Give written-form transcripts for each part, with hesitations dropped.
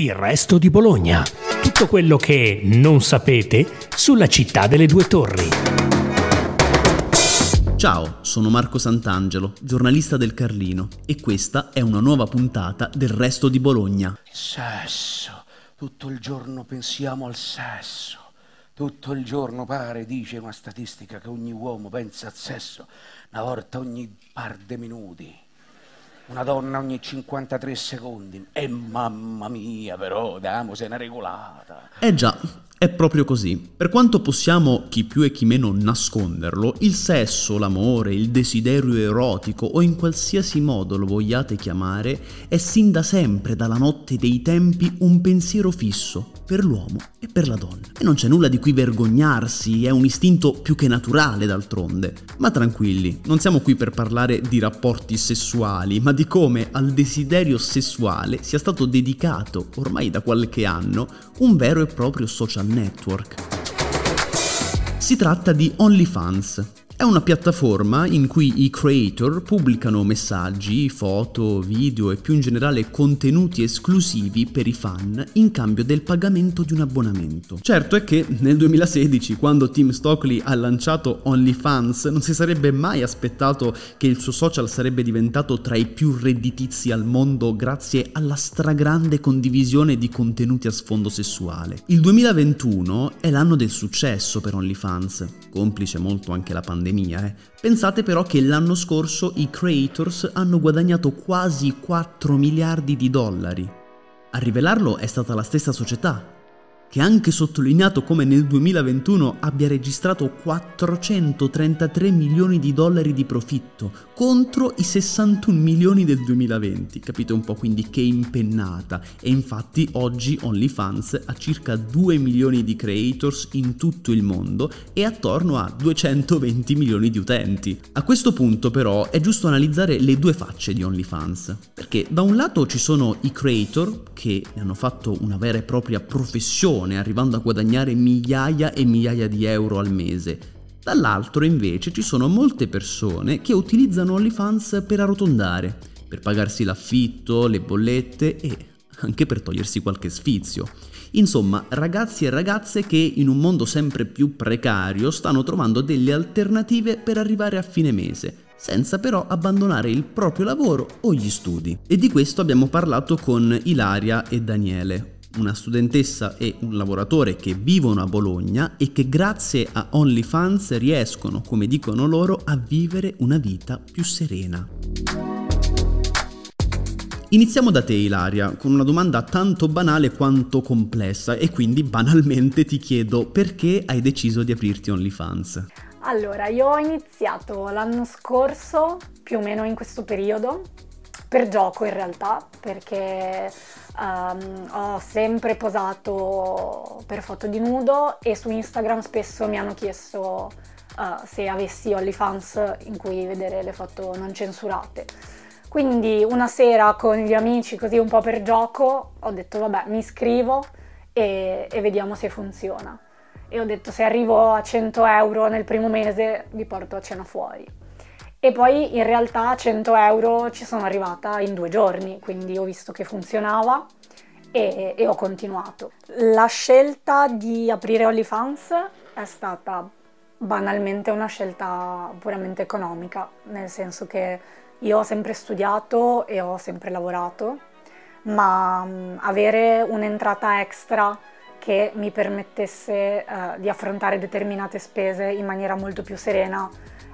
Il Resto di Bologna. Tutto quello che non sapete sulla città delle due torri. Ciao, sono Marco Sant'Angelo, giornalista del Carlino, e questa è una nuova puntata del Resto di Bologna. Sesso. Tutto il giorno pensiamo al sesso. Tutto il giorno pare, dice una statistica, che ogni uomo pensa al sesso una volta ogni par de minuti. Una donna ogni 53 secondi. E mamma mia, però, damose una regolata. Eh già, è proprio così. Per quanto possiamo, chi più e chi meno, nasconderlo, il sesso, l'amore, il desiderio erotico, o in qualsiasi modo lo vogliate chiamare, è sin da sempre, dalla notte dei tempi, un pensiero fisso per l'uomo e per la donna. E non c'è nulla di cui vergognarsi, è un istinto più che naturale d'altronde. Ma tranquilli, non siamo qui per parlare di rapporti sessuali, ma di come al desiderio sessuale sia stato dedicato, ormai da qualche anno, un vero e proprio social network. Si tratta di OnlyFans. È una piattaforma in cui i creator pubblicano messaggi, foto, video e più in generale contenuti esclusivi per i fan in cambio del pagamento di un abbonamento. Certo è che nel 2016, quando Tim Stokely ha lanciato OnlyFans, non si sarebbe mai aspettato che il suo social sarebbe diventato tra i più redditizi al mondo grazie alla stragrande condivisione di contenuti a sfondo sessuale. Il 2021 è l'anno del successo per OnlyFans, complice molto anche la pandemia. Pensate però che l'anno scorso i creators hanno guadagnato quasi 4 miliardi di dollari. A rivelarlo è stata la stessa società, che ha anche sottolineato come nel 2021 abbia registrato 433 milioni di dollari di profitto contro i 61 milioni del 2020. Capite un po' quindi che impennata. E infatti oggi OnlyFans ha circa 2 milioni di creators in tutto il mondo e attorno a 220 milioni di utenti. A questo punto però è giusto analizzare le due facce di OnlyFans, perché da un lato ci sono i creator che ne hanno fatto una vera e propria professione, arrivando a guadagnare migliaia e migliaia di euro al mese. Dall'altro invece ci sono molte persone che utilizzano OnlyFans per arrotondare, per pagarsi l'affitto, le bollette e anche per togliersi qualche sfizio. Insomma, ragazzi e ragazze che in un mondo sempre più precario stanno trovando delle alternative per arrivare a fine mese, senza però abbandonare il proprio lavoro o gli studi. E di questo abbiamo parlato con Ilaria e Daniele, una studentessa e un lavoratore che vivono a Bologna e che grazie a OnlyFans riescono, come dicono loro, a vivere una vita più serena. Iniziamo da te, Ilaria, con una domanda tanto banale quanto complessa, e quindi banalmente ti chiedo: perché hai deciso di aprirti OnlyFans? Allora, io ho iniziato l'anno scorso, più o meno in questo periodo, per gioco in realtà, perché ho sempre posato per foto di nudo e su Instagram spesso mi hanno chiesto se avessi OnlyFans in cui vedere le foto non censurate. Quindi una sera con gli amici, così un po' per gioco, ho detto vabbè, mi iscrivo e vediamo se funziona. E ho detto, se arrivo a 100 euro nel primo mese vi porto a cena fuori. E poi in realtà a 100 euro ci sono arrivata in 2 giorni, quindi ho visto che funzionava e ho continuato. La scelta di aprire OnlyFans è stata banalmente una scelta puramente economica, nel senso che io ho sempre studiato e ho sempre lavorato, ma avere un'entrata extra che mi permettesse di affrontare determinate spese in maniera molto più serena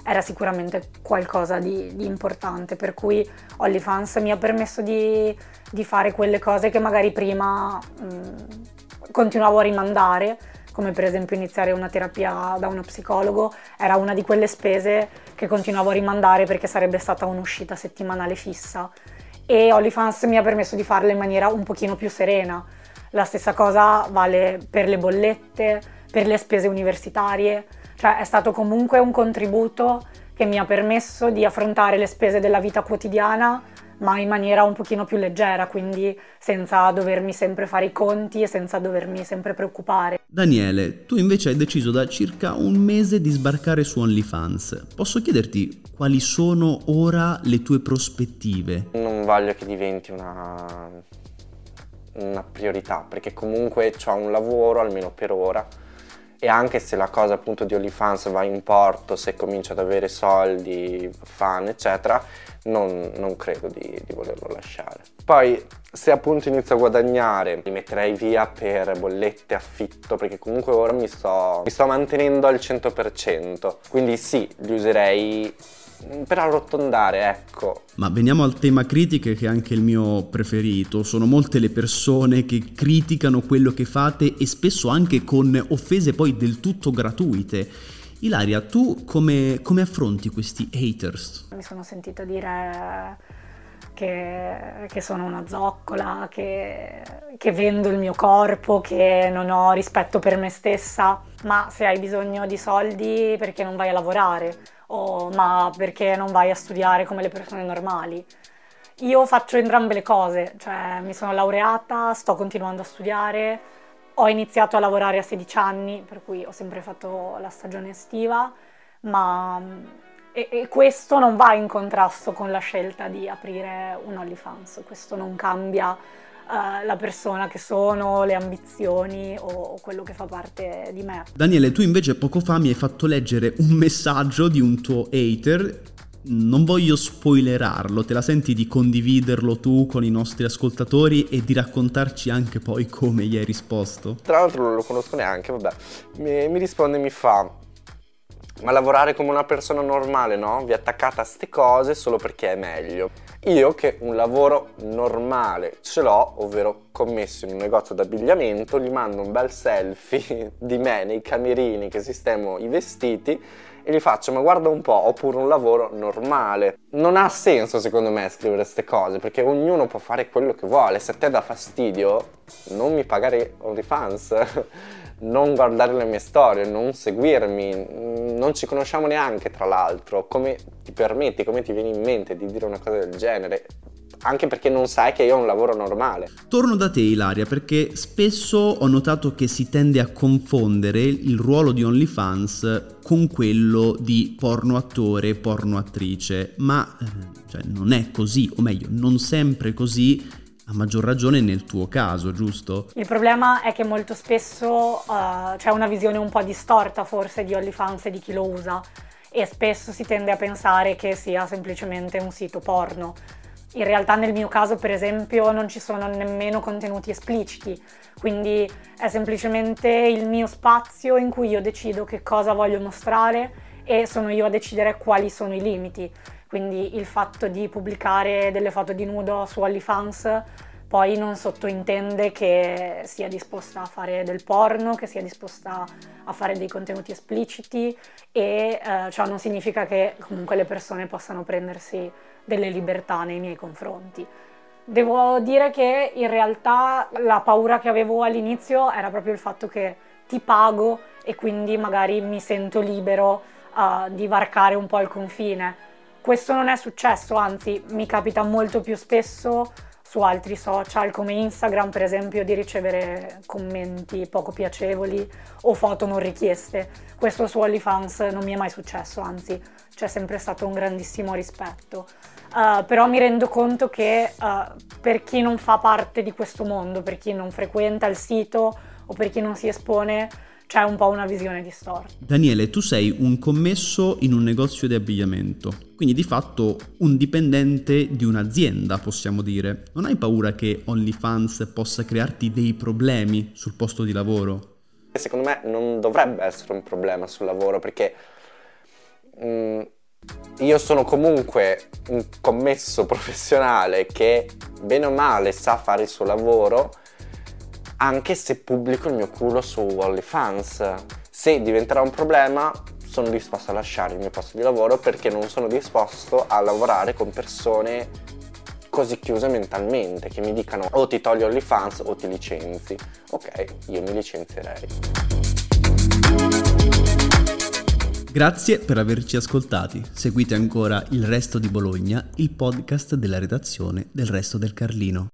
era sicuramente qualcosa di importante, per cui OnlyFans mi ha permesso di fare quelle cose che magari prima continuavo a rimandare, come per esempio iniziare una terapia da uno psicologo. Era una di quelle spese che continuavo a rimandare perché sarebbe stata un'uscita settimanale fissa, e OnlyFans mi ha permesso di farle in maniera un pochino più serena. La stessa cosa vale per le bollette, per le spese universitarie. Cioè, è stato comunque un contributo che mi ha permesso di affrontare le spese della vita quotidiana, ma in maniera un pochino più leggera, quindi senza dovermi sempre fare i conti e senza dovermi sempre preoccupare. Daniele, tu invece hai deciso da circa un mese di sbarcare su OnlyFans. Posso chiederti quali sono ora le tue prospettive? Non voglio che diventi una una priorità, perché comunque c'ho un lavoro, almeno per ora, e anche se la cosa appunto di OnlyFans va in porto, se comincio ad avere soldi, fan eccetera, non credo di volerlo lasciare. Poi se appunto inizio a guadagnare li metterei via per bollette, affitto, perché comunque ora mi sto mantenendo al 100%, quindi sì, li userei per arrotondare, ecco. Ma veniamo al tema critiche, che è anche il mio preferito. Sono molte le persone che criticano quello che fate e spesso anche con offese poi del tutto gratuite. Ilaria, tu come affronti questi haters? Mi sono sentita dire che sono una zoccola, che vendo il mio corpo, che non ho rispetto per me stessa. Ma se hai bisogno di soldi, perché non vai a lavorare? O ma perché non vai a studiare come le persone normali? Io faccio entrambe le cose, cioè mi sono laureata, sto continuando a studiare, ho iniziato a lavorare a 16 anni, per cui ho sempre fatto la stagione estiva, ma e questo non va in contrasto con la scelta di aprire un OnlyFans, questo non cambia la persona che sono, le ambizioni o quello che fa parte di me. Daniele, tu invece poco fa mi hai fatto leggere un messaggio di un tuo hater, non voglio spoilerarlo, te la senti di condividerlo tu con i nostri ascoltatori e di raccontarci anche poi come gli hai risposto? Tra l'altro non lo conosco neanche, vabbè, mi risponde e mi fa: ma lavorare come una persona normale, no? Vi attaccate a ste cose solo perché è meglio. Io che un lavoro normale ce l'ho, ovvero commesso in un negozio d'abbigliamento, gli mando un bel selfie di me nei camerini che sistemo i vestiti e gli faccio: ma guarda un po', ho pure un lavoro normale. Non ha senso secondo me scrivere queste cose, perché ognuno può fare quello che vuole. Se a te dà fastidio, non mi pagare OnlyFans, non guardare le mie storie, non seguirmi, non ci conosciamo neanche, tra l'altro. Come ti permetti, come ti viene in mente di dire una cosa del genere? Anche perché non sai che io ho un lavoro normale. Torno da te, Ilaria, perché spesso ho notato che si tende a confondere il ruolo di OnlyFans con quello di porno attore, porno attrice, ma cioè, non è così, o meglio, non sempre così, a maggior ragione nel tuo caso, giusto? Il problema è che molto spesso c'è una visione un po' distorta forse di OnlyFans e di chi lo usa, e spesso si tende a pensare che sia semplicemente un sito porno. In realtà nel mio caso, per esempio, non ci sono nemmeno contenuti espliciti, quindi è semplicemente il mio spazio in cui io decido che cosa voglio mostrare e sono io a decidere quali sono i limiti. Quindi il fatto di pubblicare delle foto di nudo su OnlyFans poi non sottointende che sia disposta a fare del porno, che sia disposta a fare dei contenuti espliciti, e ciò non significa che comunque le persone possano prendersi delle libertà nei miei confronti. Devo dire che in realtà la paura che avevo all'inizio era proprio il fatto che ti pago e quindi magari mi sento libero di varcare un po' il confine. Questo non è successo, anzi mi capita molto più spesso su altri social come Instagram, per esempio, di ricevere commenti poco piacevoli o foto non richieste. Questo su OnlyFans non mi è mai successo, anzi c'è sempre stato un grandissimo rispetto. Però mi rendo conto che per chi non fa parte di questo mondo, per chi non frequenta il sito o per chi non si espone, c'è un po' una visione distorta. Daniele, tu sei un commesso in un negozio di abbigliamento, quindi di fatto un dipendente di un'azienda, possiamo dire. Non hai paura che OnlyFans possa crearti dei problemi sul posto di lavoro? Secondo me non dovrebbe essere un problema sul lavoro, perché io sono comunque un commesso professionale che bene o male sa fare il suo lavoro, anche se pubblico il mio culo su OnlyFans. Se diventerà un problema, sono disposto a lasciare il mio posto di lavoro, perché non sono disposto a lavorare con persone così chiuse mentalmente, che mi dicano: o ti togli OnlyFans o ti licenzi. Ok, io mi licenzierei. Grazie per averci ascoltati. Seguite ancora Il Resto di Bologna, il podcast della redazione del Resto del Carlino.